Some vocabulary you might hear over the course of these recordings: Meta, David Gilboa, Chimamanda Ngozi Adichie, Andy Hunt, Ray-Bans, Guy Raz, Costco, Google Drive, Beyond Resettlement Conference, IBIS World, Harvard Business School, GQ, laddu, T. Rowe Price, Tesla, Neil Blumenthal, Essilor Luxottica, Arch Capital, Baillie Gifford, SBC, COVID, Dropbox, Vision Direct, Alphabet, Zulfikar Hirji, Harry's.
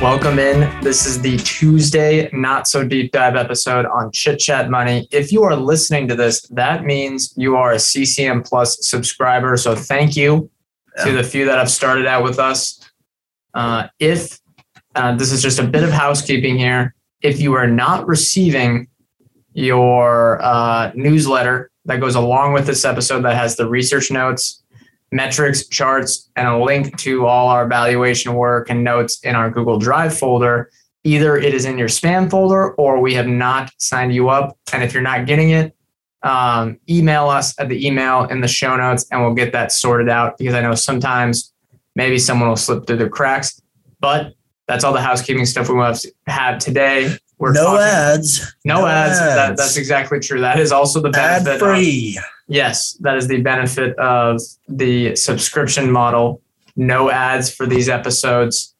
Welcome in. This is the Tuesday Not So Deep Dive episode on Chit Chat Money. If you are listening to this, that means you are a CCM Plus subscriber. So thank you to the few that have started out with us. This is just a bit of housekeeping here. If you are not receiving your newsletter that goes along with this episode that has the research notes, metrics, charts, and a link to all our valuation work and notes in our Google Drive folder, either it is in your spam folder or we have not signed you up. And if you're not getting it, email us at the email in the show notes and we'll get that sorted out, because I know sometimes maybe someone will slip through the cracks, but that's all the housekeeping stuff we want to have today. No ads. That's exactly true. That is also the benefit. Ad-free. Yes, that is the benefit of the subscription model. No ads for these episodes.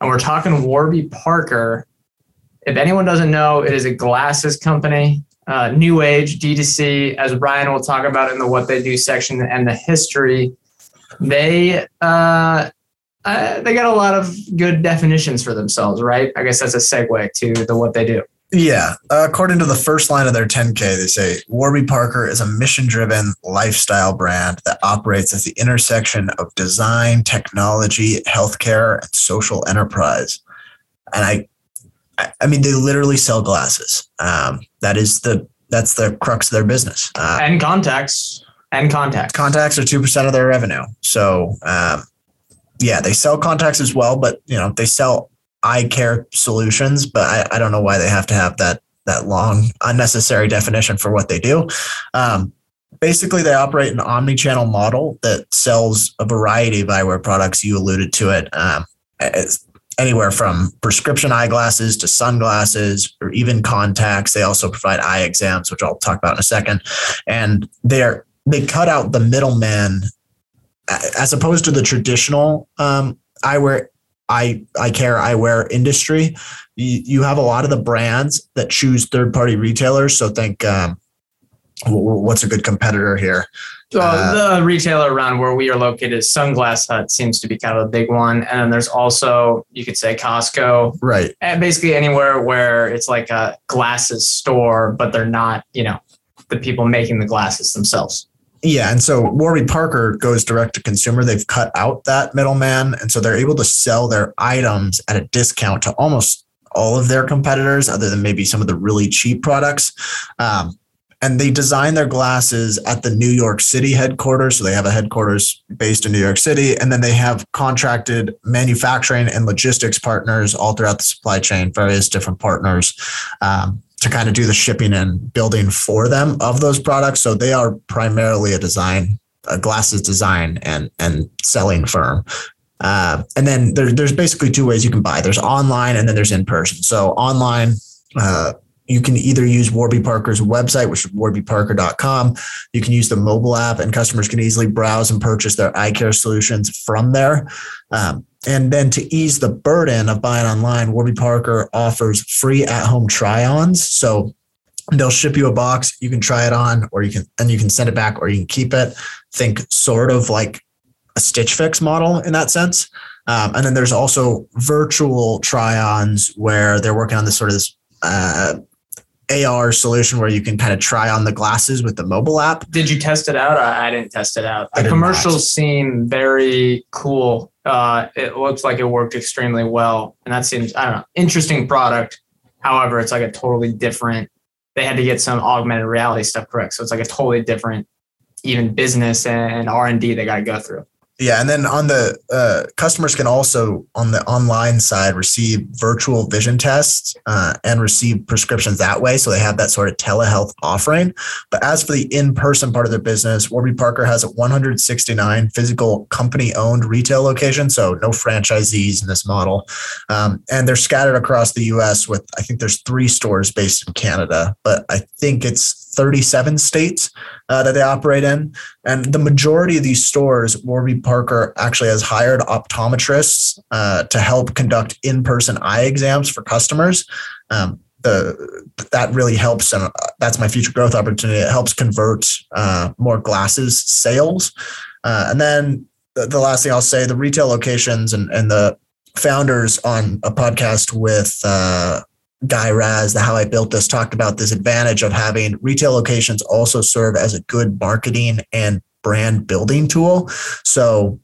And we're talking Warby Parker. If anyone doesn't know, it is a glasses company, new age, D2C, as Ryan will talk about in the What They Do section and the history. They got a lot of good definitions for themselves, right? I guess that's a segue to the what they do. Yeah. According to the first line of their 10K, they say, Warby Parker is a mission-driven lifestyle brand that operates at the intersection of design, technology, healthcare, and social enterprise. And I mean, they literally sell glasses. That's the crux of their business. And contacts. Contacts are 2% of their revenue. So, yeah, they sell contacts as well, but you know, they sell eye care solutions, but I don't know why they have to have that long unnecessary definition for what they do. Basically, they operate an omni-channel model that sells a variety of eyewear products. You alluded to it, anywhere from prescription eyeglasses to sunglasses or even contacts. They also provide eye exams, which I'll talk about in a second. And they cut out the middleman, as opposed to the traditional eyewear industry. You have a lot of the brands that choose third-party retailers. So think, what's a good competitor here? So the retailer around where we are located is Sunglass Hut, seems to be kind of a big one. And then there's also, you could say, Costco. Right. And basically anywhere where it's like a glasses store, but they're not, you know, the people making the glasses themselves. Yeah. And so Warby Parker goes direct to consumer. They've cut out that middleman. And so they're able to sell their items at a discount to almost all of their competitors, other than maybe some of the really cheap products. And they design their glasses at the New York City headquarters. So they have a headquarters based in New York City, and then they have contracted manufacturing and logistics partners all throughout the supply chain, various different partners, to kind of do the shipping and building for them of those products. So they are primarily a glasses design and selling firm. And then there's basically two ways you can buy. There's online and then there's in person. So online, you can either use Warby Parker's website, which is warbyparker.com. You can use the mobile app, and customers can easily browse and purchase their eye care solutions from there. And then to ease the burden of buying online, Warby Parker offers free at-home try-ons. So they'll ship you a box, you can try it on, or you can send it back, or you can keep it. Think sort of like a Stitch Fix model in that sense. And then there's also virtual try-ons where they're working on this AR solution where you can kind of try on the glasses with the mobile app. Did you test it out? I didn't test it out. The commercials seem very cool. It looks like it worked extremely well. And that seems, I don't know, interesting product. However, it's like a totally different, they had to get some augmented reality stuff correct. So it's like a totally different even business and R&D they got to go through. Yeah. And then on the customers can also on the online side receive virtual vision tests and receive prescriptions that way. So they have that sort of telehealth offering. But as for the in-person part of their business, Warby Parker has 169 physical company-owned retail locations. So no franchisees in this model. And they're scattered across the U.S. with, I think there's 3 stores based in Canada, but I think it's 37 states that they operate in. And the majority of these stores, Warby Parker actually has hired optometrists to help conduct in-person eye exams for customers. That really helps. And that's my future growth opportunity. It helps convert more glasses sales. And then the last thing I'll say, the retail locations and the founders on a podcast with Guy Raz, the How I Built This, talked about this advantage of having retail locations also serve as a good marketing and brand building tool. So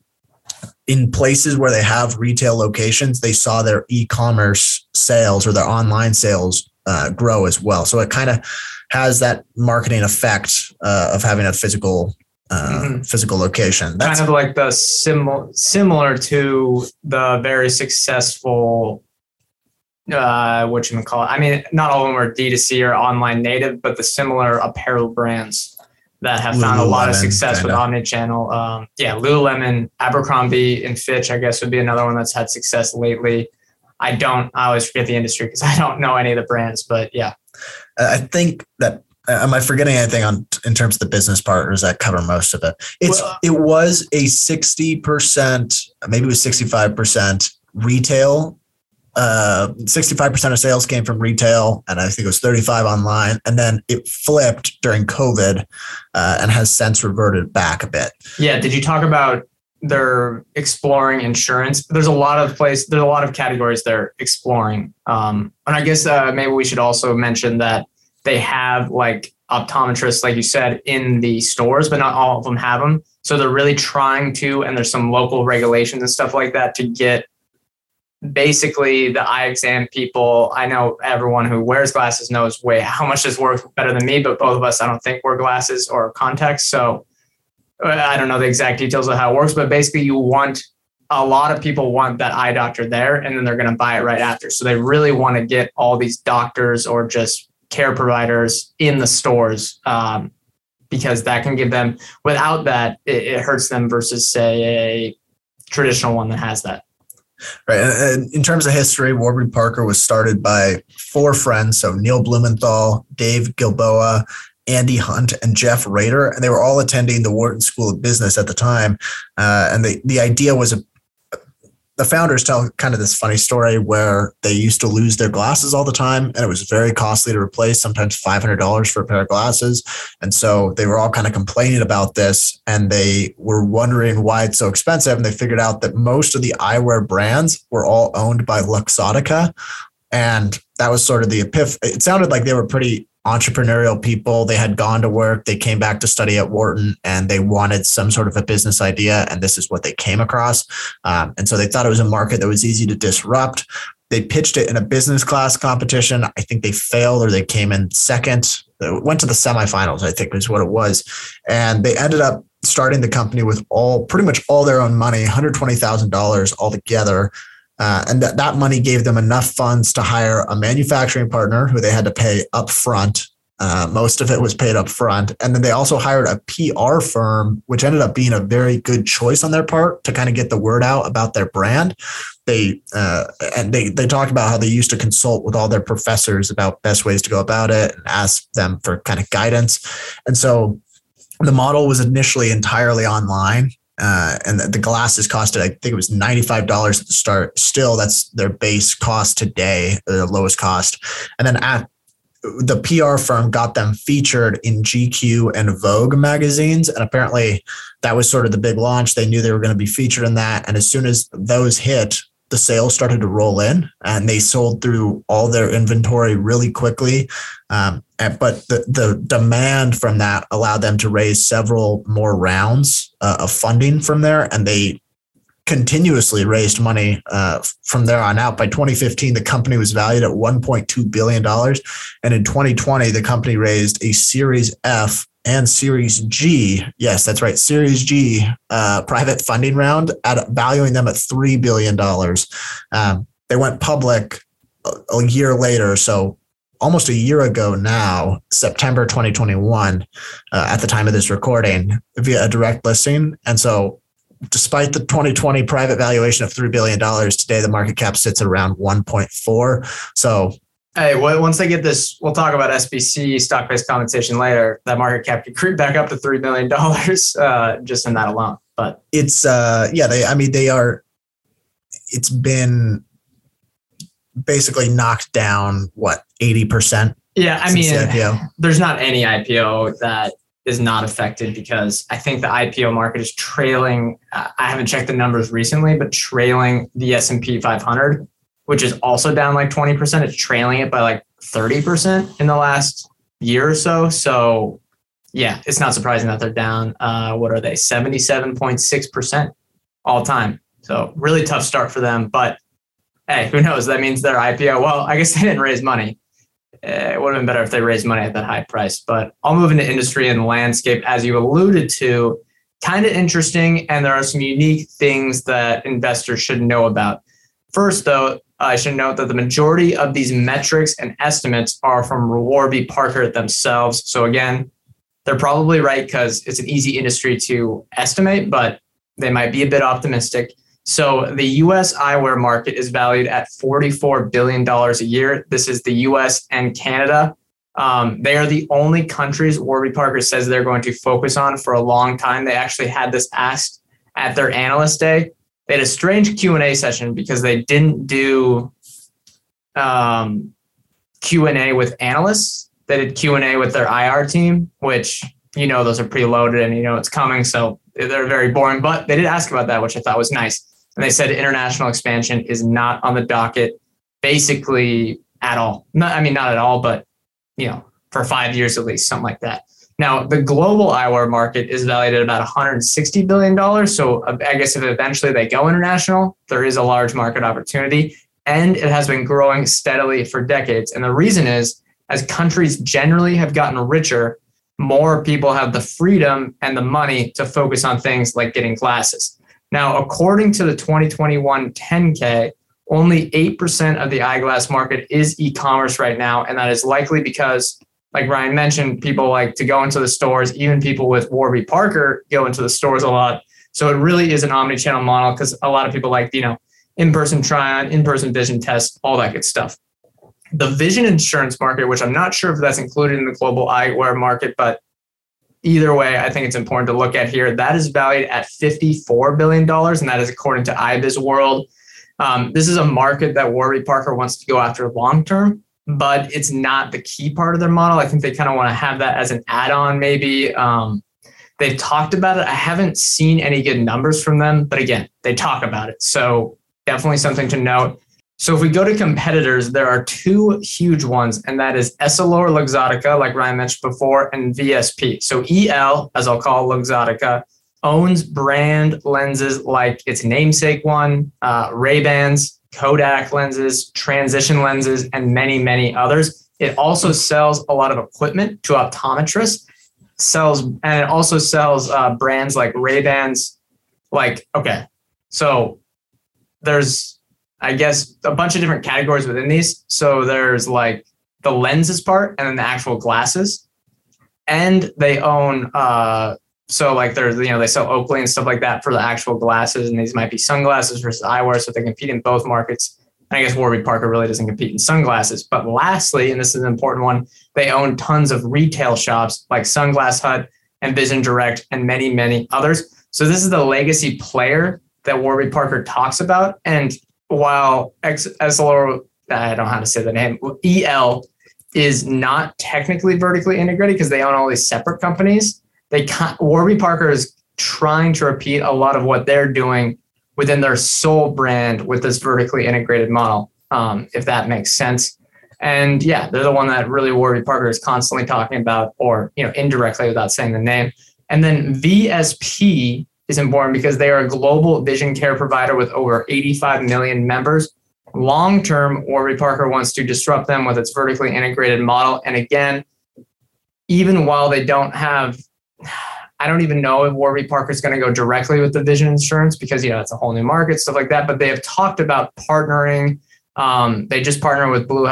in places where they have retail locations, they saw their e-commerce sales or their online sales grow as well. So it kind of has that marketing effect of having a physical physical location. That's kind of like the similar to the very successful whatchamacallit. I mean, not all of them are D2C or online native, but the similar apparel brands that have found a lot of success with omnichannel. Lululemon, Abercrombie and Fitch, I guess, would be another one that's had success lately. I always forget the industry because I don't know any of the brands, but yeah. I think that, am I forgetting anything in terms of the business partners that cover most of it? It was a 60%, maybe it was 65% retail. 65% of sales came from retail, and I think it was 35 online. And then it flipped during COVID and has since reverted back a bit. Yeah. Did you talk about they're exploring insurance? There's a lot of categories they're exploring. And I guess maybe we should also mention that they have like optometrists, like you said, in the stores, but not all of them have them. So they're really trying to, and there's some local regulations and stuff like that to get basically the eye exam people. I know everyone who wears glasses knows way how much this works better than me, but both of us, I don't think, wear glasses or contacts. So I don't know the exact details of how it works, but basically a lot of people want that eye doctor there, and then they're going to buy it right after. So they really want to get all these doctors or just care providers in the stores because that can give them, without that, it hurts them versus say a traditional one that has that. Right. And in terms of history, Warby Parker was started by 4 friends. So Neil Blumenthal, Dave Gilboa, Andy Hunt, and Jeff Raider. And they were all attending the Wharton School of Business at the time. And the idea was the founders tell kind of this funny story where they used to lose their glasses all the time. And it was very costly to replace, sometimes $500 for a pair of glasses. And so they were all kind of complaining about this, and they were wondering why it's so expensive. And they figured out that most of the eyewear brands were all owned by Luxottica. And that was sort of the epiphany. It sounded like they were pretty entrepreneurial people. They had gone to work, they came back to study at Wharton, and they wanted some sort of a business idea. And this is what they came across. And so they thought it was a market that was easy to disrupt. They pitched it in a business class competition. I think they failed, or they came in second. They went to the semifinals, I think is what it was. And they ended up starting the company with pretty much all their own money, $120,000 altogether. And that money gave them enough funds to hire a manufacturing partner who they had to pay up front. Most of it was paid up front. And then they also hired a PR firm, which ended up being a very good choice on their part to kind of get the word out about their brand. They talked about how they used to consult with all their professors about best ways to go about it and ask them for kind of guidance. And so the model was initially entirely online. And the glasses costed, I think it was $95 at the start. Still, that's their base cost today, the lowest cost. And then the PR firm got them featured in GQ and Vogue magazines. And apparently that was sort of the big launch. They knew they were going to be featured in that. And as soon as those hit, the sales started to roll in, and they sold through all their inventory really quickly. But the demand from that allowed them to raise several more rounds of funding from there. And they continuously raised money from there on out. By 2015, the company was valued at $1.2 billion. And in 2020, the company raised a Series F and Series G. Yes, that's right. Series G private funding round at valuing them at $3 billion. They went public a year later. So almost a year ago now, September 2021, at the time of this recording, via a direct listing. And so despite the 2020 private valuation of $3 billion, today the market cap sits at around 1.4. So hey, well, once they get this, we'll talk about SBC, stock-based compensation later. That market cap could creep back up to $3 billion just in that alone. But it's, yeah, they, I mean, they are, it's been basically knocked down, what, 80%? Yeah, I mean, there's not any IPO that is not affected, because I think the IPO market is trailing, I haven't checked the numbers recently, but trailing the S&P 500. Which is also down like 20%. It's trailing it by like 30% in the last year or so. So yeah, it's not surprising that they're down. What are they? 77.6% all time. So really tough start for them, but hey, who knows? That means their IPO. Well, I guess they didn't raise money. It would have been better if they raised money at that high price, but I'll move into industry and landscape, as you alluded to, kind of interesting. And there are some unique things that investors should know about. First though, I should note that the majority of these metrics and estimates are from Warby Parker themselves. So again, they're probably right because it's an easy industry to estimate, but they might be a bit optimistic. So the U.S. eyewear market is valued at $44 billion a year. This is the U.S. and Canada. They are the only countries Warby Parker says they're going to focus on for a long time. They actually had this asked at their analyst day. They had a strange Q&A session because they didn't do Q&A with analysts. They did Q&A with their IR team, which, you know, those are preloaded and, you know, it's coming. So they're very boring, but they did ask about that, which I thought was nice. And they said international expansion is not on the docket basically at all. Not at all, but, you know, for 5 years at least, something like that. Now, the global eyewear market is valued at about $160 billion. So I guess if eventually they go international, there is a large market opportunity, and it has been growing steadily for decades. And the reason is, as countries generally have gotten richer, more people have the freedom and the money to focus on things like getting glasses. Now, according to the 2021 10K, only 8% of the eyeglass market is e-commerce right now. And that is likely because, like Ryan mentioned, people like to go into the stores. Even people with Warby Parker go into the stores a lot. So it really is an omni-channel model, because a lot of people like, you know, in-person try-on, in-person vision tests, all that good stuff. The vision insurance market, which I'm not sure if that's included in the global eyewear market, but either way, I think it's important to look at here. That is valued at $54 billion, and that is according to IBIS World. This is a market that Warby Parker wants to go after long-term, but it's not the key part of their model. I think they kind of want to have that as an add-on maybe. They've talked about it. I haven't seen any good numbers from them, but again, they talk about it. So definitely something to note. So if we go to competitors, there are two huge ones, and that is Essilor Luxottica, like Ryan mentioned before, and VSP. So EL, as I'll call Luxottica, owns brand lenses like its namesake one, Ray-Bans, Kodak lenses, transition lenses, and many, many others. It also sells a lot of equipment to optometrists, and it also sells brands like Ray-Bans. Like, okay, so there's, I guess, a bunch of different categories within these. So there's like the lenses part and then the actual glasses. And they own, so like there's, you know, they sell Oakley and stuff like that for the actual glasses, and these might be sunglasses versus eyewear, so they compete in both markets. And I guess Warby Parker really doesn't compete in sunglasses. But lastly, and this is an important one, they own tons of retail shops like Sunglass Hut and Vision Direct and many, many others. So this is the legacy player that Warby Parker talks about. And while Essilor, I don't know how to say the name, EL is not technically vertically integrated because they own all these separate companies, Warby Parker is trying to repeat a lot of what they're doing within their sole brand with this vertically integrated model, if that makes sense. And yeah, they're the one that really Warby Parker is constantly talking about, or, you know, indirectly without saying the name. And then VSP is important because they are a global vision care provider with over 85 million members. Long-term, Warby Parker wants to disrupt them with its vertically integrated model. And again, even while they don't have, I don't even know if Warby Parker is going to go directly with the vision insurance because, you know, it's a whole new market, stuff like that. But they have talked about partnering. They just partnered with Blue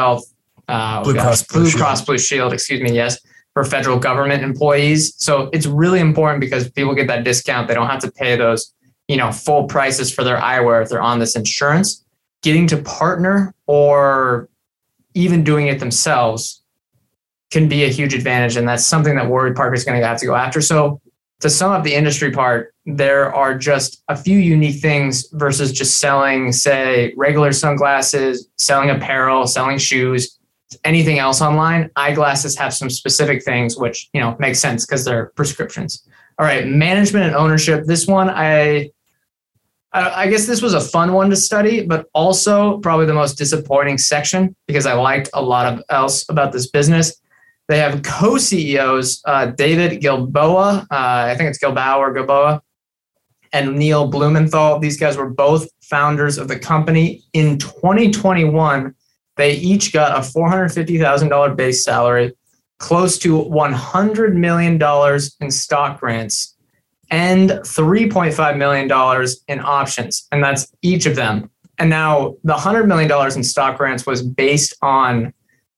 Cross Blue Shield, excuse me. Yes. For federal government employees. So it's really important because people get that discount. They don't have to pay those, you know, full prices for their eyewear if they're on this insurance. Getting to partner or even doing it themselves can be a huge advantage. And that's something that Warby Parker is going to have to go after. So to sum up the industry part, there are just a few unique things versus just selling, say, regular sunglasses, selling apparel, selling shoes, anything else online. Eyeglasses have some specific things, which, you know, makes sense because they're prescriptions. All right. Management and ownership. This one, I guess this was a fun one to study, but also probably the most disappointing section because I liked a lot of else about this business. They have co-CEOs, David Gilboa, I think it's Gilboa or Gilboa, and Neil Blumenthal. These guys were both founders of the company. In 2021, they each got a $450,000 base salary, close to $100 million in stock grants, and $3.5 million in options. And that's each of them. And now the $100 million in stock grants was based on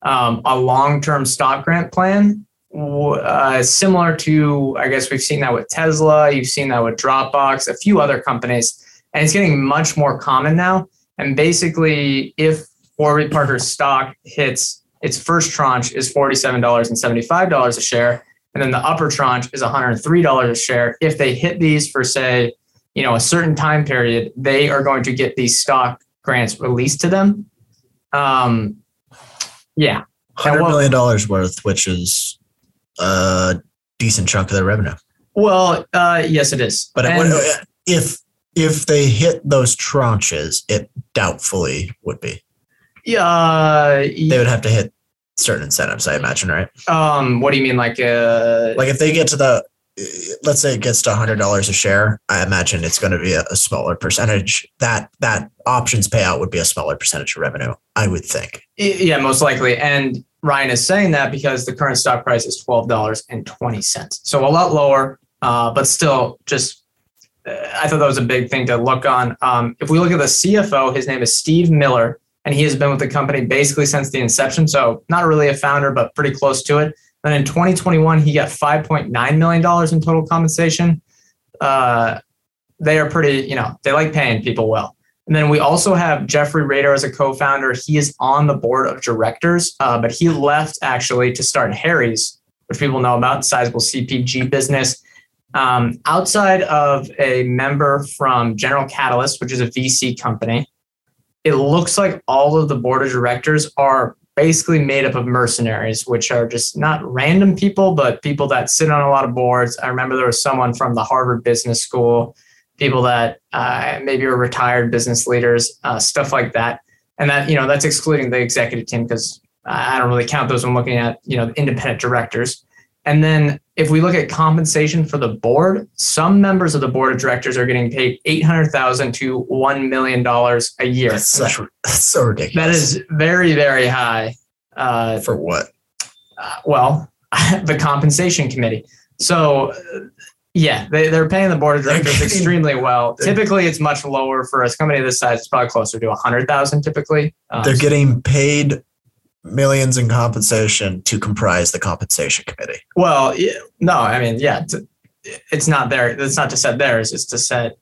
a long-term stock grant plan, similar to, I guess we've seen that with Tesla, you've seen that with Dropbox, a few other companies. And it's getting much more common now. And basically, if Warby Parker's stock hits its first tranche is $47 and $75 a share, and then the upper tranche is $103 a share. If they hit these for, say, you know, a certain time period, they are going to get these stock grants released to them. Yeah. $100 million worth, which is a decent chunk of their revenue. Well, yes, it is. But if they hit those tranches, it doubtfully would be. Yeah. They would have to hit certain incentives, I imagine, right? What do you mean? Like if they get to the, let's say it gets to $100 a share, I imagine it's going to be a smaller percentage. That options payout would be a smaller percentage of revenue, I would think. Yeah, most likely. And Ryan is saying that because the current stock price is $12.20. So a lot lower, but still just, I thought that was a big thing to look on. If we look at the CFO, his name is Steve Miller. And he has been with the company basically since the inception. So not really a founder, but pretty close to it. Then in 2021, he got $5.9 million in total compensation. They are pretty, you know, they like paying people well. And then we also have Jeffrey Raider as a co-founder. He is on the board of directors, but he left actually to start Harry's, which people know about, sizable CPG business. Outside of a member from General Catalyst, which is a VC company, it looks like all of the board of directors are basically made up of mercenaries, which are just not random people, but people that sit on a lot of boards. I remember there was someone from the Harvard Business School, people that maybe are retired business leaders, stuff like that. And that, you know, that's excluding the executive team because I don't really count those when looking at, you know, independent directors. And then if we look at compensation for the board, some members of the board of directors are getting paid $800,000 to $1 million a year. That's so ridiculous. That is very, very high. For what? Well, the compensation committee. So, yeah, they're paying the board of directors extremely well. Typically, it's much lower for a company this size. It's probably closer to $100,000 typically. They're getting paid millions in compensation to comprise the compensation committee. Well, no, I mean, yeah, it's not there. It's not to set theirs. It's to set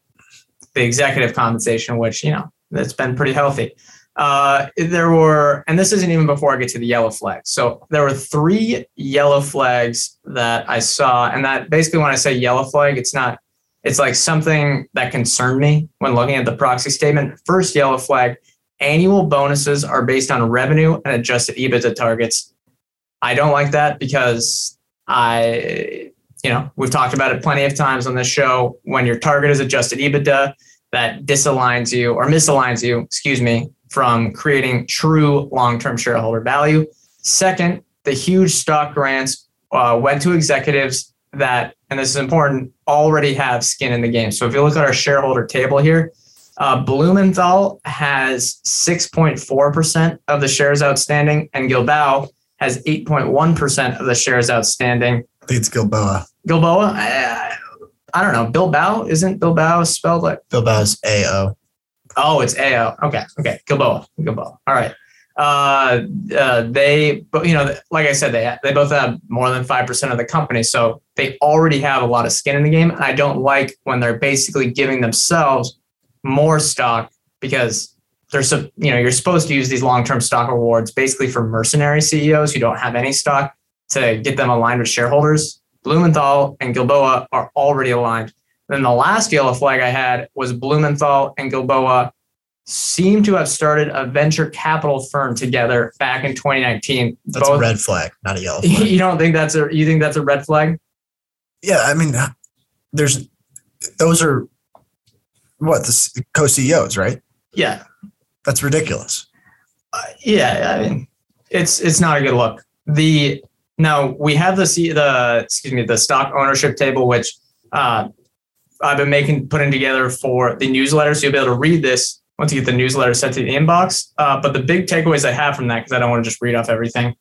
the executive compensation, which, you know, that's been pretty healthy. There were, and this isn't even before I get to the yellow flags. So there were three yellow flags that I saw. And that basically when I say yellow flag, it's not, it's like something that concerned me when looking at the proxy statement. First yellow flag, annual bonuses are based on revenue and adjusted EBITDA targets. I don't like that because you know, we've talked about it plenty of times on this show. When your target is adjusted EBITDA, that disaligns you or misaligns you, excuse me, from creating true long-term shareholder value. Second, the huge stock grants went to executives that, and this is important, already have skin in the game. So if you look at our shareholder table here, Blumenthal has 6.4% of the shares outstanding, and Gilboa has 8.1% of the shares outstanding. I think it's Gilboa. Gilboa? I don't know. Bilbao? Isn't Bilbao spelled like? Bilbao's A-O. Oh, it's A-O. Okay. Okay. Gilboa. Gilboa. All right. They, you know, like I said, they both have more than 5% of the company. So they already have a lot of skin in the game. And I don't like when they're basically giving themselves more stock because they're, you know, you're supposed to use these long-term stock awards basically for mercenary CEOs who don't have any stock to get them aligned with shareholders. Blumenthal and Gilboa are already aligned. Then the last yellow flag I had was Blumenthal and Gilboa seem to have started a venture capital firm together back in 2019. That's both, a red flag, not a yellow flag. You don't think that's a, you think that's a red flag? Yeah. I mean, there's, those are what the co-CEOs, right? Yeah. That's ridiculous. Yeah. I mean, it's not a good look. Now we have the stock ownership table, which I've been putting together for the newsletter. So you'll be able to read this once you get the newsletter sent to the inbox. But the big takeaways I have from that, because I don't want to just read off everything,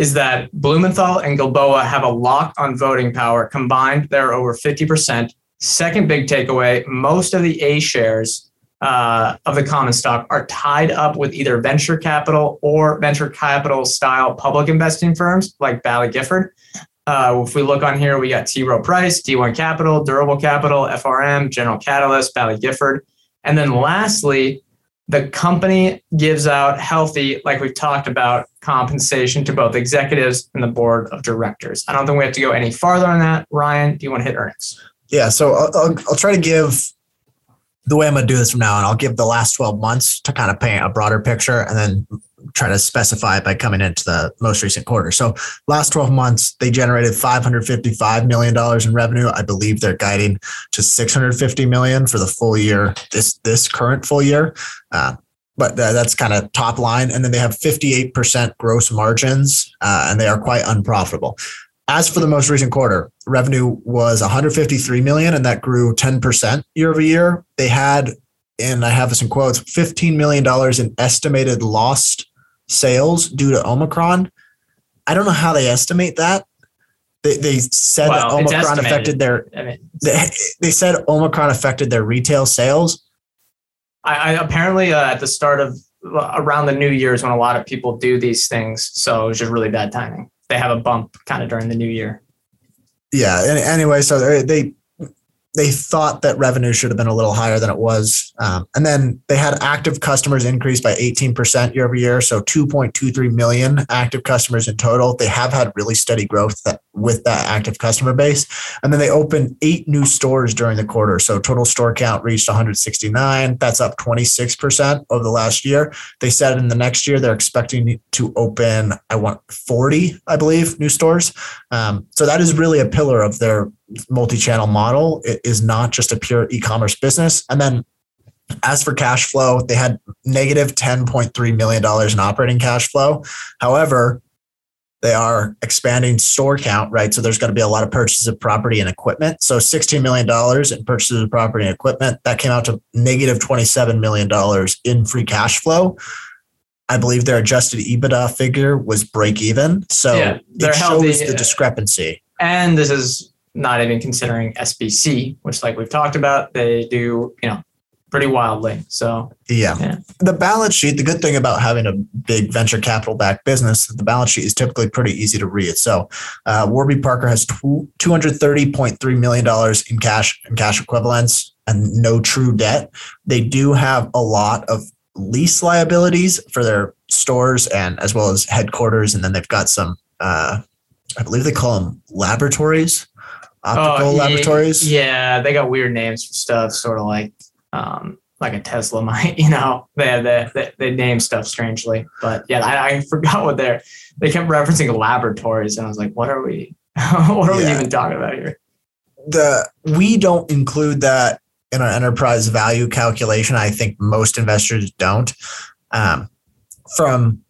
is that Blumenthal and Gilboa have a lock on voting power. Combined, they're over 50%. Second big takeaway, most of the A shares of the common stock are tied up with either venture capital or venture capital style public investing firms like Baillie Gifford. If we look on here, we got T. Rowe Price, D1 Capital, Durable Capital, FRM, General Catalyst, Baillie Gifford. And then lastly, the company gives out healthy, like we've talked about, compensation to both executives and the board of directors. I don't think we have to go any farther on that. Ryan, do you want to hit earnings? Yeah, so I'll try to give, the way I'm going to do this from now on, I'll give the last 12 months to kind of paint a broader picture and then try to specify it by coming into the most recent quarter. So last 12 months, they generated $555 million in revenue. I believe they're guiding to $650 million for the full year, this current full year. But that's kind of top line. And then they have 58% gross margins, and they are quite unprofitable. As for the most recent quarter, revenue was $153 million, and that grew 10% year over year. They had, and I have some quotes, $15 million in estimated lost sales due to Omicron. I don't know how they estimate that. They said that Omicron affected their. I mean, they said Omicron affected their retail sales. I apparently at the start of around the New Year's when a lot of people do these things, so it was just really bad timing. They have a bump kind of during the New Year. Yeah. And anyway, so they thought that revenue should have been a little higher than it was. And then they had active customers increase by 18% year over year. So 2.23 million active customers in total. They have had really steady growth with that active customer base. And then they opened 8 new stores during the quarter. So total store count reached 169. That's up 26% over the last year. They said in the next year, they're expecting to open, 40, I believe, new stores. So that is really a pillar of their multi-channel model. It is not just a pure e-commerce business. And then as for cash flow, they had negative $10.3 million in operating cash flow. However, they are expanding store count, right? So there's going to be a lot of purchases of property and equipment. So $16 million in purchases of property and equipment, that came out to negative $27 million in free cash flow. I believe their adjusted EBITDA figure was break even. So yeah, it shows the discrepancy. And this is not even considering SBC, which, like we've talked about, they do, you know, pretty wildly. So yeah. The balance sheet, the good thing about having a big venture capital backed business, the balance sheet is typically pretty easy to read. So Warby Parker has $230.3 million in cash and cash equivalents and no true debt. They do have a lot of lease liabilities for their stores and as well as headquarters. And then they've got some, I believe they call them laboratories. Optical laboratories. Yeah, they got weird names for stuff, sort of like a Tesla might, you know, they name stuff strangely. But yeah, I forgot what they kept referencing laboratories, and I was like, what are we even talking about here? We don't include that in our enterprise value calculation. I think most investors don't. From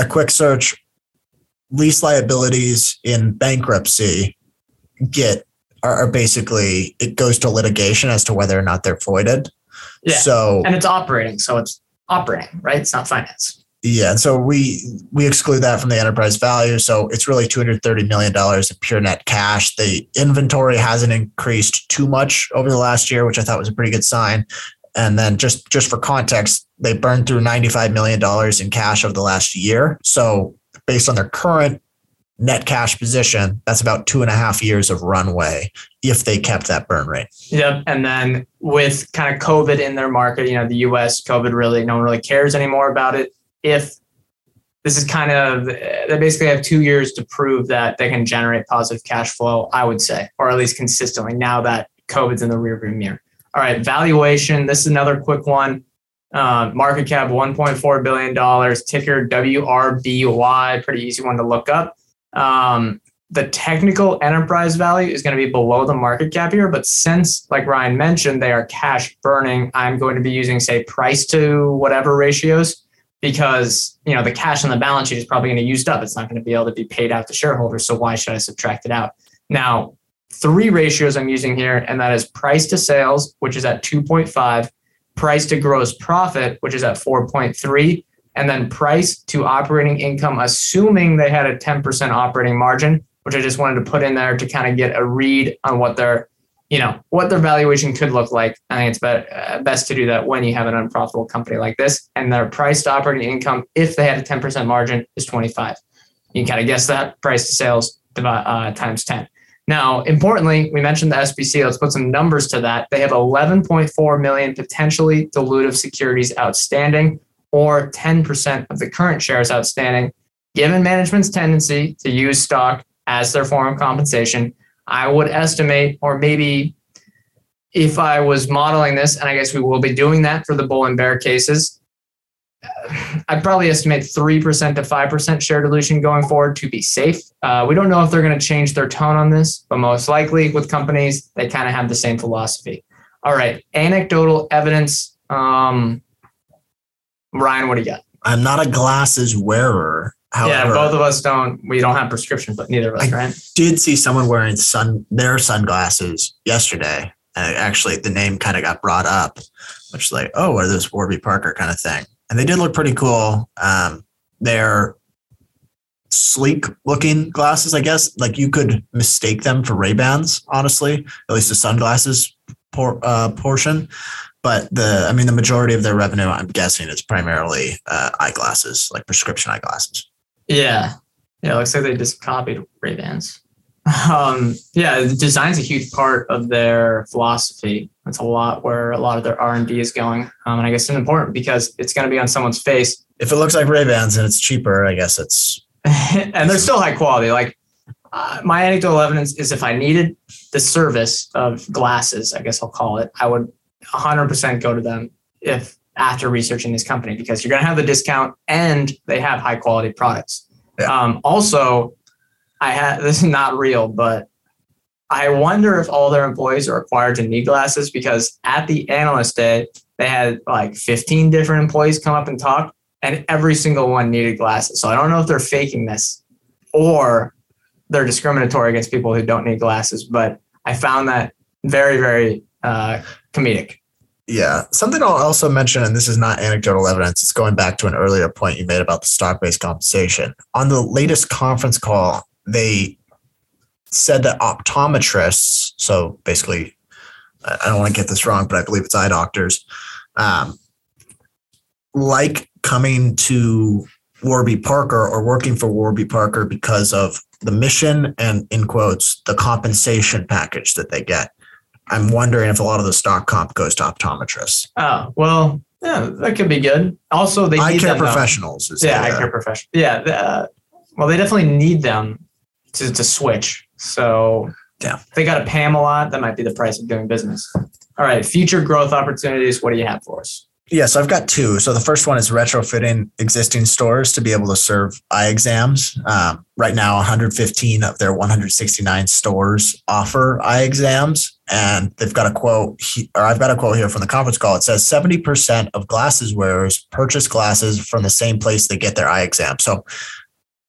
a quick search, lease liabilities in bankruptcy are basically, it goes to litigation as to whether or not they're voided. Yeah. So, and it's operating. So it's operating, right? It's not finance. Yeah. And so we exclude that from the enterprise value. So it's really $230 million of pure net cash. The inventory hasn't increased too much over the last year, which I thought was a pretty good sign. And then just for context, they burned through $95 million in cash over the last year. So based on their current net cash position, that's about 2.5 years of runway if they kept that burn rate. Yep. And then with kind of COVID in their market, you know, the US COVID really, no one really cares anymore about it. If this is kind of, they basically have 2 years to prove that they can generate positive cash flow, I would say, or at least consistently now that COVID's in the rearview mirror. All right. Valuation. This is another quick one. Market cap, $1.4 billion, ticker WRBY, pretty easy one to look up. The technical enterprise value is going to be below the market cap here, but since, like Ryan mentioned, they are cash burning, I'm going to be using, say, price to whatever ratios, because, you know, the cash on the balance sheet is probably going to be used up. It's not going to be able to be paid out to shareholders. So why should I subtract it out? Now, three ratios I'm using here, and that is price to sales, which is at 2.5, price to gross profit, which is at 4.3, and then price to operating income, assuming they had a 10% operating margin, which I just wanted to put in there to kind of get a read on what their, you know, what their valuation could look like. I think it's best to do that when you have an unprofitable company like this. And their price to operating income, if they had a 10% margin, is 25. You can kind of guess that, price to sales times 10. Now, importantly, we mentioned the SBC. Let's put some numbers to that. They have 11.4 million potentially dilutive securities outstanding, or 10% of the current shares outstanding. Given management's tendency to use stock as their form of compensation, I would estimate, or maybe if I was modeling this, and I guess we will be doing that for the bull and bear cases, I'd probably estimate 3% to 5% share dilution going forward to be safe. We don't know if they're going to change their tone on this, but most likely with companies, they kind of have the same philosophy. All right, anecdotal evidence. Ryan, what do you got? I'm not a glasses wearer. However, yeah, both of us don't. We don't have prescription, but neither of us, right? I did see someone wearing their sunglasses yesterday. And actually, the name kind of got brought up, which is like, oh, are those Warby Parker kind of thing? And they did look pretty cool. They're sleek-looking glasses, I guess. Like, you could mistake them for Ray-Bans, honestly, at least the sunglasses portion. But the majority of their revenue, I'm guessing, is primarily eyeglasses, like prescription eyeglasses. Yeah. Yeah. It looks like they just copied Ray-Bans. The design's a huge part of their philosophy. That's a lot where a lot of their R&D is going. And I guess it's important because it's going to be on someone's face. If it looks like Ray-Bans and it's cheaper, I guess it's... and they're still high quality. Like, my anecdotal evidence is if I needed the service of glasses, I guess I'll call it, I would 100% go to them if after researching this company, because you're going to have the discount and they have high quality products. Yeah. Also, this is not real, but I wonder if all their employees are required to need glasses, because at the analyst day, they had like 15 different employees come up and talk, and every single one needed glasses. So I don't know if they're faking this or they're discriminatory against people who don't need glasses, but I found that very, very comedic. Yeah. Something I'll also mention, and this is not anecdotal evidence, it's going back to an earlier point you made about the stock-based compensation. On the latest conference call, they said that optometrists, so basically, I don't want to get this wrong, but I believe it's eye doctors, like coming to Warby Parker or working for Warby Parker because of the mission and, in quotes, the compensation package that they get. I'm wondering if a lot of the stock comp goes to optometrists. Oh, well, yeah, that could be good. Also, they need eye care professionals. Eye care professionals. Yeah. They definitely need them to switch. So yeah, if they got to pay them a lot, that might be the price of doing business. All right. Future growth opportunities. What do you have for us? Yeah, so I've got two. So the first one is retrofitting existing stores to be able to serve eye exams. Right now, 115 of their 169 stores offer eye exams. And they've got a quote, or I've got a quote here from the conference call. It says 70% of glasses wearers purchase glasses from the same place they get their eye exam. So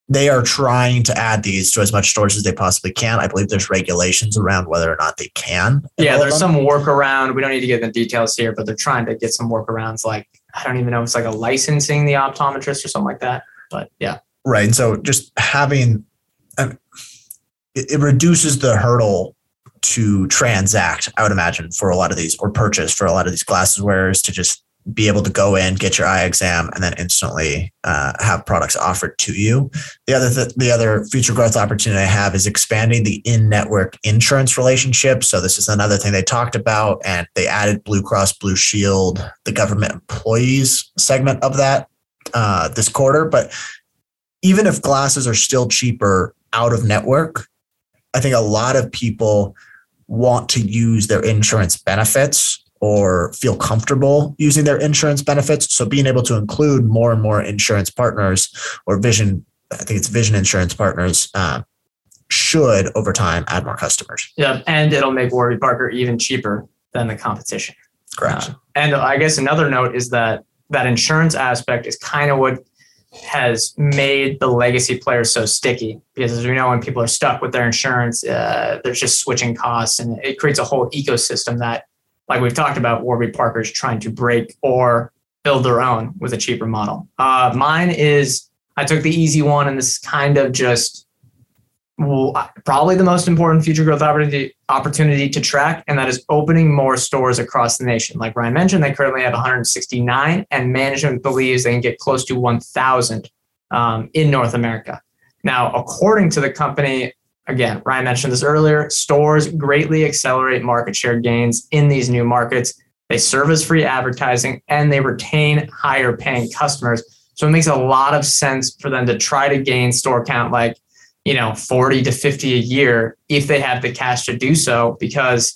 they are trying to add these to as much stores as they possibly can. I believe there's regulations around whether or not they can. Yeah, there's some workaround. We don't need to get into details here, but they're trying to get some workarounds, like I don't even know if it's like a licensing the optometrist or something like that, but yeah. Right. And so just having, it reduces the hurdle to transact, I would imagine, for a lot of these, or purchase for a lot of these glasses wearers, to just be able to go in, get your eye exam, and then instantly have products offered to you. The other future growth opportunity I have is expanding the in-network insurance relationship. So this is another thing they talked about, and they added Blue Cross Blue Shield, the government employees segment of that this quarter. But even if glasses are still cheaper out of network, I think a lot of people want to use their insurance benefits or feel comfortable using their insurance benefits. So being able to include more and more insurance partners, or Vision, I think it's Vision insurance partners, should over time add more customers. Yeah, and it'll make Warby Parker even cheaper than the competition. Correct. And I guess another note is that insurance aspect is kind of what has made the legacy players so sticky, because as we know, when people are stuck with their insurance, they're just switching costs, and it creates a whole ecosystem that, like we've talked about, Warby Parker's trying to break or build their own with a cheaper model. Mine is, I took the easy one, and this is kind of just probably the most important future growth opportunity to track, and that is opening more stores across the nation. Like Ryan mentioned, they currently have 169, and management believes they can get close to 1,000 in North America. Now, according to the company, again, Ryan mentioned this earlier, stores greatly accelerate market share gains in these new markets. They serve as free advertising, and they retain higher paying customers. So it makes a lot of sense for them to try to gain store count, like, 40 to 50 a year, if they have the cash to do so, because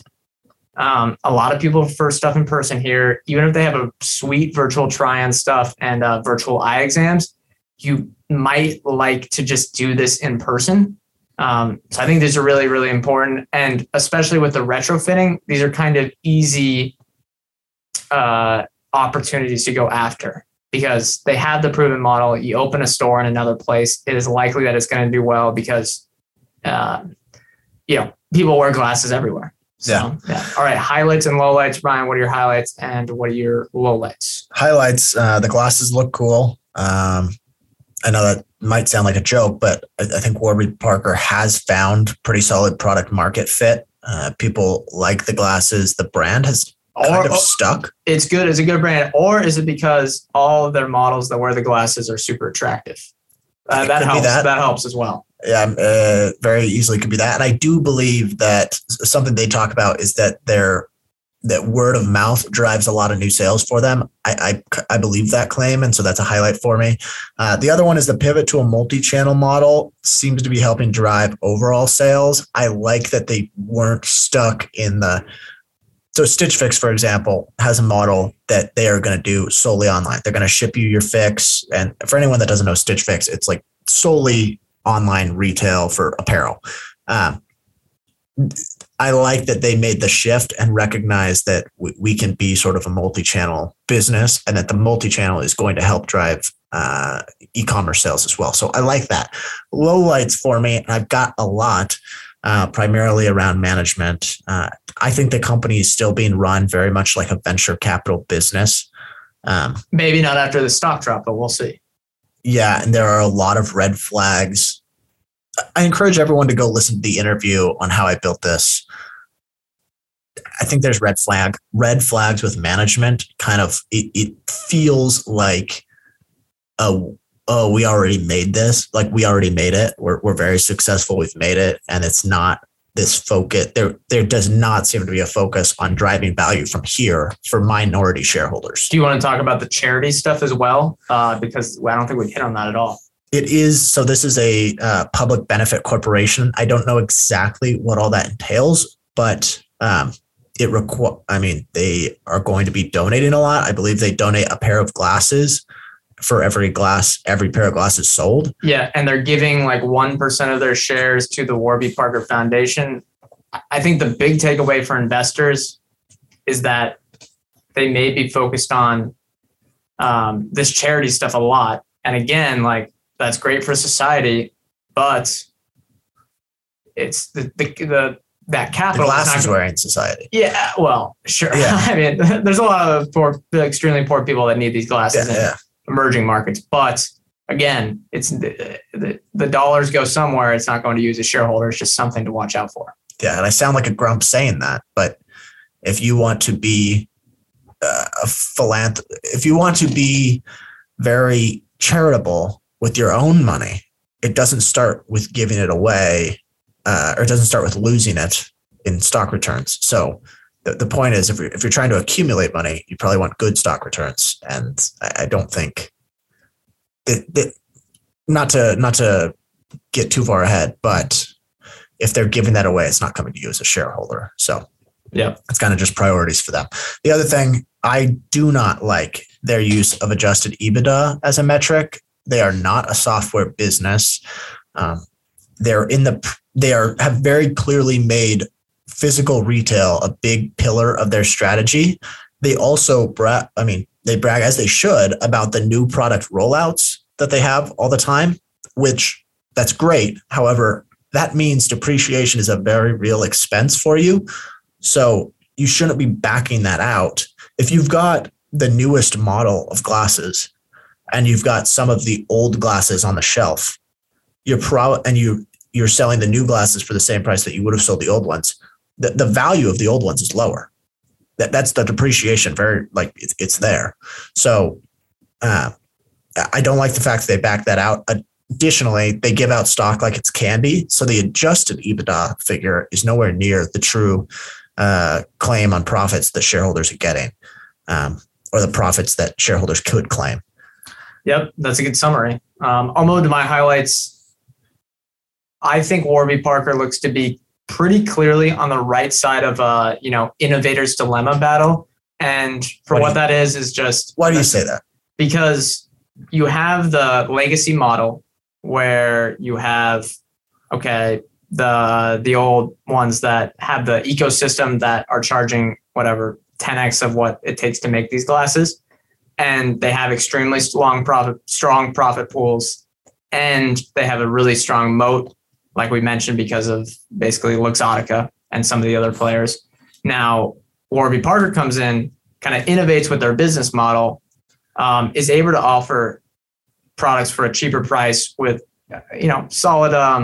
a lot of people prefer stuff in person here. Even if they have a sweet virtual try-on stuff and virtual eye exams, you might like to just do this in person. So I think these are really, really important. And especially with the retrofitting, these are kind of easy opportunities to go after, because they have the proven model. You open a store in another place, it is likely that it's going to do well, because, people wear glasses everywhere. So, yeah. All right. Highlights and lowlights. Ryan, what are your highlights and what are your lowlights? Highlights, the glasses look cool. I know that might sound like a joke, but I think Warby Parker has found pretty solid product market fit. People like the glasses. The brand has kind of stuck. It's good. It's a good brand. Or is it because all of their models that wear the glasses are super attractive? That helps. That helps as well. Yeah, very easily could be that. And I do believe that something they talk about is that that word of mouth drives a lot of new sales for them. I believe that claim. And so that's a highlight for me. The other one is the pivot to a multi-channel model seems to be helping drive overall sales. I like that they weren't stuck in so Stitch Fix, for example, has a model that they are going to do solely online. They're going to ship you your fix. And for anyone that doesn't know Stitch Fix, it's like solely online retail for apparel. I like that they made the shift and recognize that we can be sort of a multi-channel business, and that the multi-channel is going to help drive e-commerce sales as well. So I like that. Lowlights for me, and I've got a lot, primarily around management. I think the company is still being run very much like a venture capital business. Maybe not after the stock drop, but we'll see. Yeah, and there are a lot of red flags. I encourage everyone to go listen to the interview on how I built this. I think there's red flags with management. Kind of, it feels like, oh, we already made this. Like, we already made it. We're very successful. We've made it. And it's not this focus. There does not seem to be a focus on driving value from here for minority shareholders. Do you want to talk about the charity stuff as well? Because I don't think we've hit on that at all. It is. So this is a public benefit corporation. I don't know exactly what all that entails, but they are going to be donating a lot. I believe they donate a pair of glasses for every pair of glasses sold. Yeah. And they're giving like 1% of their shares to the Warby Parker Foundation. I think the big takeaway for investors is that they may be focused on this charity stuff a lot. And again, like, that's great for society, but it's the that capital assets wearing society. Yeah. Well, sure. Yeah. I mean, there's a lot of poor, extremely poor people that need these glasses in emerging markets, but again, it's the dollars go somewhere. It's not going to use a shareholder. It's just something to watch out for. Yeah. And I sound like a grump saying that, but if you want to be if you want to be very charitable with your own money, it doesn't start with giving it away, or it doesn't start with losing it in stock returns. So the point is, if you're trying to accumulate money, you probably want good stock returns. And I don't think that not to get too far ahead, but if they're giving that away, it's not coming to you as a shareholder. So yeah, it's kind of just priorities for them. The other thing, I do not like their use of adjusted EBITDA as a metric. They are not a software business. They have very clearly made physical retail a big pillar of their strategy. They also brag as they should about the new product rollouts that they have all the time, which that's great. However, that means depreciation is a very real expense for you. So you shouldn't be backing that out. If you've got the newest model of glasses and you've got some of the old glasses on the shelf, you're selling the new glasses for the same price that you would have sold the old ones, the value of the old ones is lower. That's the depreciation. It's there. So I don't like the fact that they back that out. Additionally, they give out stock like it's candy. So the adjusted EBITDA figure is nowhere near the true claim on profits that shareholders are getting, or the profits that shareholders could claim. Yep, that's a good summary. I'll move to my highlights. I think Warby Parker looks to be pretty clearly on the right side of innovator's dilemma battle, and why do you say that? Because you have the legacy model where you have the old ones that have the ecosystem that are charging whatever 10x of what it takes to make these glasses, and they have extremely strong profit pools, and they have a really strong moat, like we mentioned, because of basically Luxottica and some of the other players. Now, Warby Parker comes in, kind of innovates with their business model, is able to offer products for a cheaper price with, solid.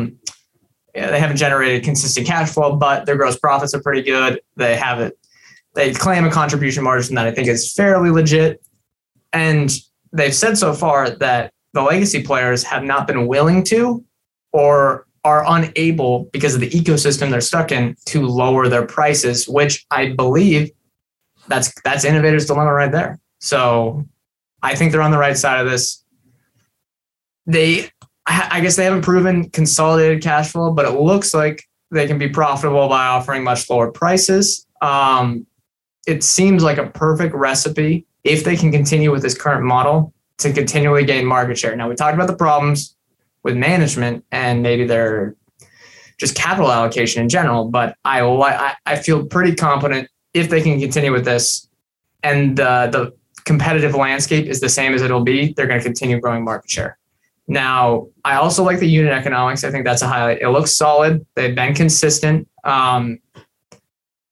They haven't generated consistent cash flow, but their gross profits are pretty good. They have it. They claim a contribution margin that I think is fairly legit. And they've said so far that the legacy players have not been willing to, or are unable because of the ecosystem they're stuck in, to lower their prices, which I believe that's innovator's dilemma right there. So I think they're on the right side of this. I guess they haven't proven consolidated cash flow, but it looks like they can be profitable by offering much lower prices. It seems like a perfect recipe, if they can continue with this current model, to continually gain market share. Now, we talked about the problems with management and maybe their just capital allocation in general, but I feel pretty confident if they can continue with this, and the competitive landscape is the same as it'll be, they're going to continue growing market share. Now, I also like the unit economics. I think that's a highlight. It looks solid. They've been consistent.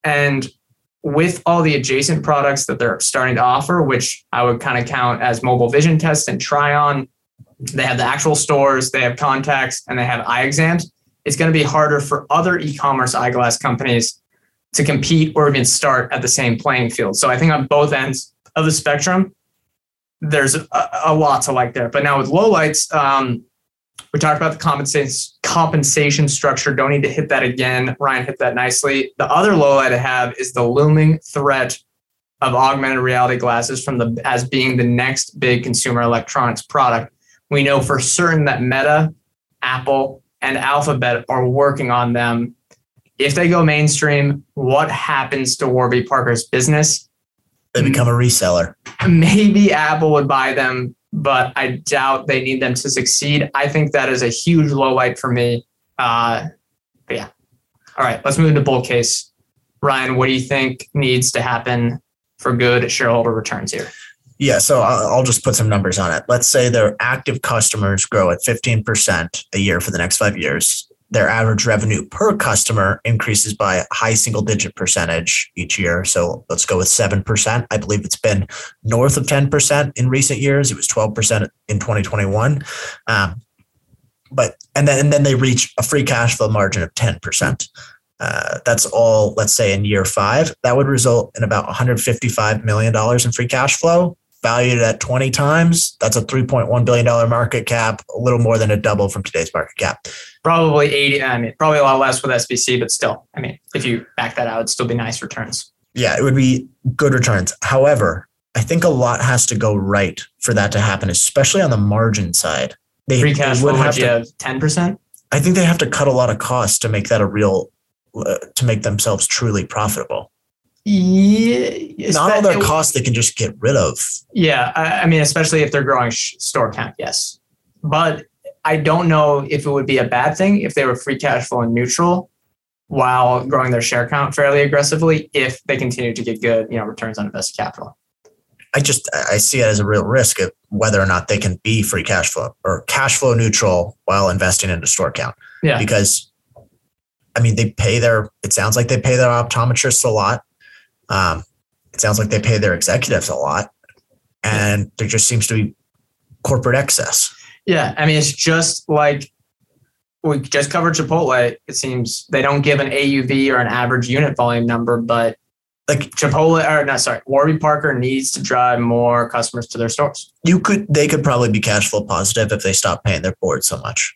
And with all the adjacent products that they're starting to offer, which I would kind of count as mobile vision tests and try on, they have the actual stores, they have contacts, and they have eye exams. It's going to be harder for other e-commerce eyeglass companies to compete or even start at the same playing field. So I think on both ends of the spectrum, there's a lot to like there. But now with lowlights, we talked about the compensation structure. Don't need to hit that again. Ryan hit that nicely. The other lowlight I have is the looming threat of augmented reality glasses as being the next big consumer electronics product. We know for certain that Meta, Apple, and Alphabet are working on them. If they go mainstream, what happens to Warby Parker's business? They become a reseller. Maybe Apple would buy them, but I doubt they need them to succeed. I think that is a huge low light for me. But yeah. All right, let's move into bull case. Ryan, what do you think needs to happen for good shareholder returns here? Yeah, so I'll just put some numbers on it. Let's say their active customers grow at 15% a year for the next 5 years. their average revenue per customer increases by a high single-digit percentage each year. So let's go with 7%. I believe it's been north of 10% in recent years. It was 12% in 2021. But then they reach a free cash flow margin of 10%. That's all, let's say, in year five. That would result in about $155 million in free cash flow, valued at 20 times. That's a $3.1 billion market cap, a little more than a double from today's market cap. Probably a lot less with SBC, but still, I mean, if you back that out, it'd still be nice returns. Yeah, it would be good returns. However, I think a lot has to go right for that to happen, especially on the margin side. Free cash flow would have 10%? I think they have to cut a lot of costs to make that a real... to make themselves truly profitable. Yeah, not all their costs they can just get rid of. Yeah, I mean, especially if they're growing store count, yes. But I don't know if it would be a bad thing if they were free cash flow neutral while growing their share count fairly aggressively if they continue to get good, returns on invested capital. I see it as a real risk of whether or not they can be free cash flow or cash flow neutral while investing in a store count. Yeah. Because I mean, it sounds like they pay their optometrists a lot. It sounds like they pay their executives a lot, and there just seems to be corporate excess. Yeah. I mean, it's just like we just covered Chipotle. It seems they don't give an AUV or an average unit volume number, but like Warby Parker needs to drive more customers to their stores. They could probably be cash flow positive if they stop paying their board so much.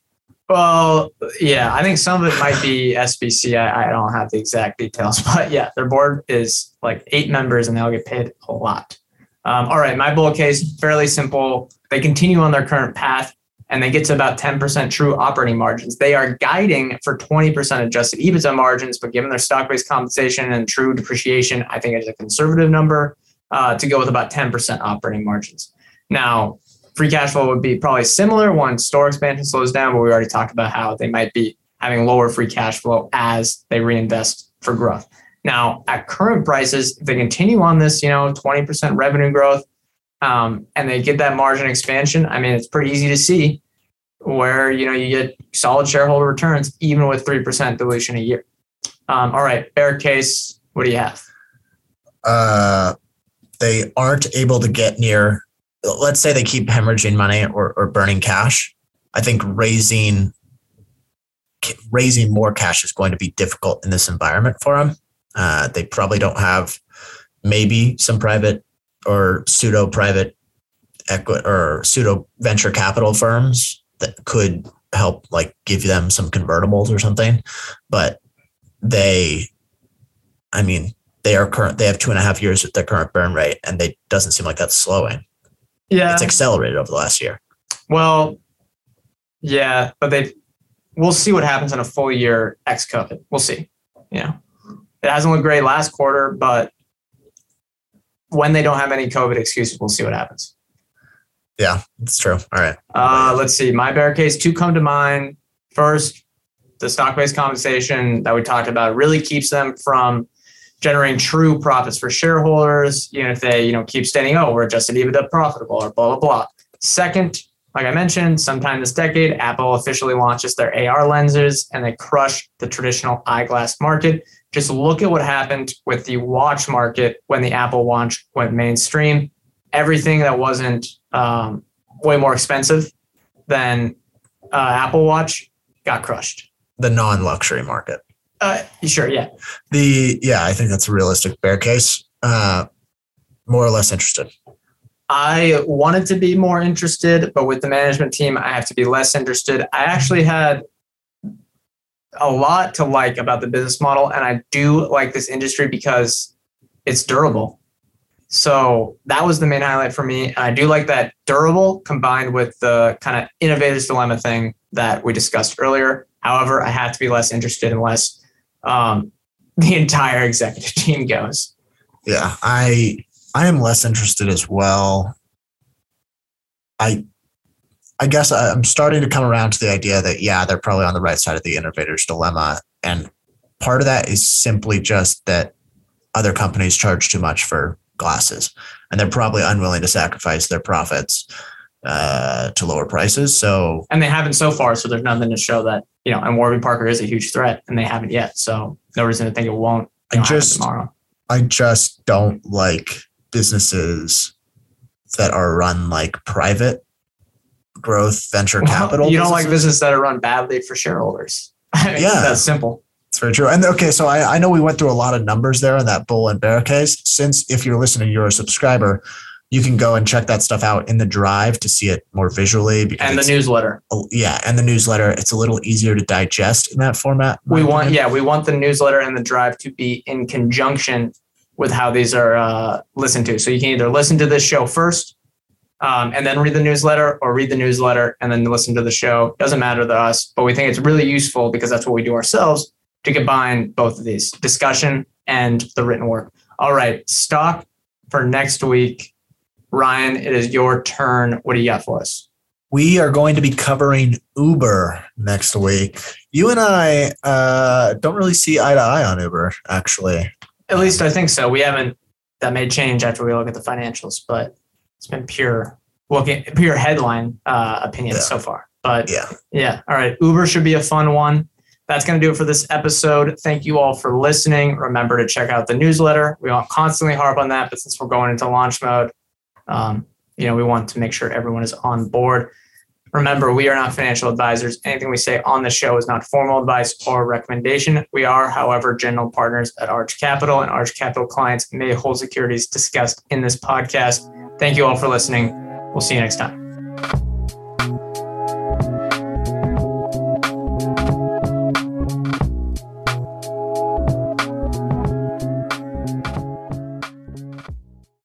Well, yeah, I think some of it might be SBC. I don't have the exact details, but yeah, their board is like 8 members and they'll get paid a lot. All right. My bull case, fairly simple. They continue on their current path and they get to about 10% true operating margins. They are guiding for 20% adjusted EBITDA margins, but given their stock-based compensation and true depreciation, I think it's a conservative number to go with about 10% operating margins. Now, free cash flow would be probably similar once store expansion slows down, but we already talked about how they might be having lower free cash flow as they reinvest for growth. Now, at current prices, if they continue on this, 20% revenue growth, and they get that margin expansion, I mean, it's pretty easy to see where, you get solid shareholder returns, even with 3% dilution a year. All right, bear case, what do you have? They aren't able to get near... Let's say they keep hemorrhaging money or burning cash. I think raising more cash is going to be difficult in this environment for them. They probably don't have maybe some private or pseudo private equity or pseudo venture capital firms that could help give them some convertibles or something. But they have 2.5 years at their current burn rate, and it doesn't seem like that's slowing. Yeah, it's accelerated over the last year. Well, yeah, but we'll see what happens in a full year ex-COVID. We'll see. It hasn't looked great last quarter, but when they don't have any COVID excuses, we'll see what happens. Yeah, that's true. All right. Let's see. My bear case, 2 come to mind. First, the stock-based compensation that we talked about really keeps them from generating true profits for shareholders, even if they, keep stating, oh, we're adjusted EBITDA profitable or blah, blah, blah. Second, like I mentioned, sometime this decade, Apple officially launches their AR lenses and they crush the traditional eyeglass market. Just look at what happened with the watch market when the Apple watch went mainstream. Everything that wasn't way more expensive than Apple Watch got crushed. The non-luxury market. Sure. Yeah. I think that's a realistic bear case. More or less interested. I wanted to be more interested, but with the management team, I have to be less interested. I actually had a lot to like about the business model, and I do like this industry because it's durable. So that was the main highlight for me. I do like that durable combined with the kind of innovator's dilemma thing that we discussed earlier. However, I have to be less interested unless the entire executive team goes. Yeah, I am less interested as well. I guess I'm starting to come around to the idea that, yeah, they're probably on the right side of the innovator's dilemma. And part of that is simply just that other companies charge too much for glasses, and they're probably unwilling to sacrifice their profits to lower prices. So, and they haven't so far. So there's nothing to show that, you know, and Warby Parker is a huge threat and they haven't yet. So no reason to think it won't. I just don't like businesses that are run like private growth venture capital. You don't like businesses that are run badly for shareholders. I mean, yeah, that's simple. It's very true. And okay, so I know we went through a lot of numbers there in that bull and bear case. Since if you're listening, you're a subscriber, you can go and check that stuff out in the drive to see it more visually. And the newsletter. Yeah. And the newsletter. It's a little easier to digest in that format. We want the newsletter and the drive to be in conjunction with how these are listened to. So you can either listen to this show first and then read the newsletter, or read the newsletter and then listen to the show. Doesn't matter to us, but we think it's really useful because that's what we do ourselves, to combine both of these, discussion and the written work. All right. Stock for next week. Ryan, it is your turn. What do you got for us? We are going to be covering Uber next week. You and I don't really see eye to eye on Uber, actually. At least I think so. We haven't. That may change after we look at the financials, but it's been pure headline opinion so far. But yeah. All right. Uber should be a fun one. That's going to do it for this episode. Thank you all for listening. Remember to check out the newsletter. We won't constantly harp on that, but since we're going into launch mode, we want to make sure everyone is on board. Remember, we are not financial advisors. Anything we say on the show is not formal advice or recommendation. We are, however, general partners at Arch Capital, and Arch Capital clients may hold securities discussed in this podcast. Thank you all for listening. We'll see you next time.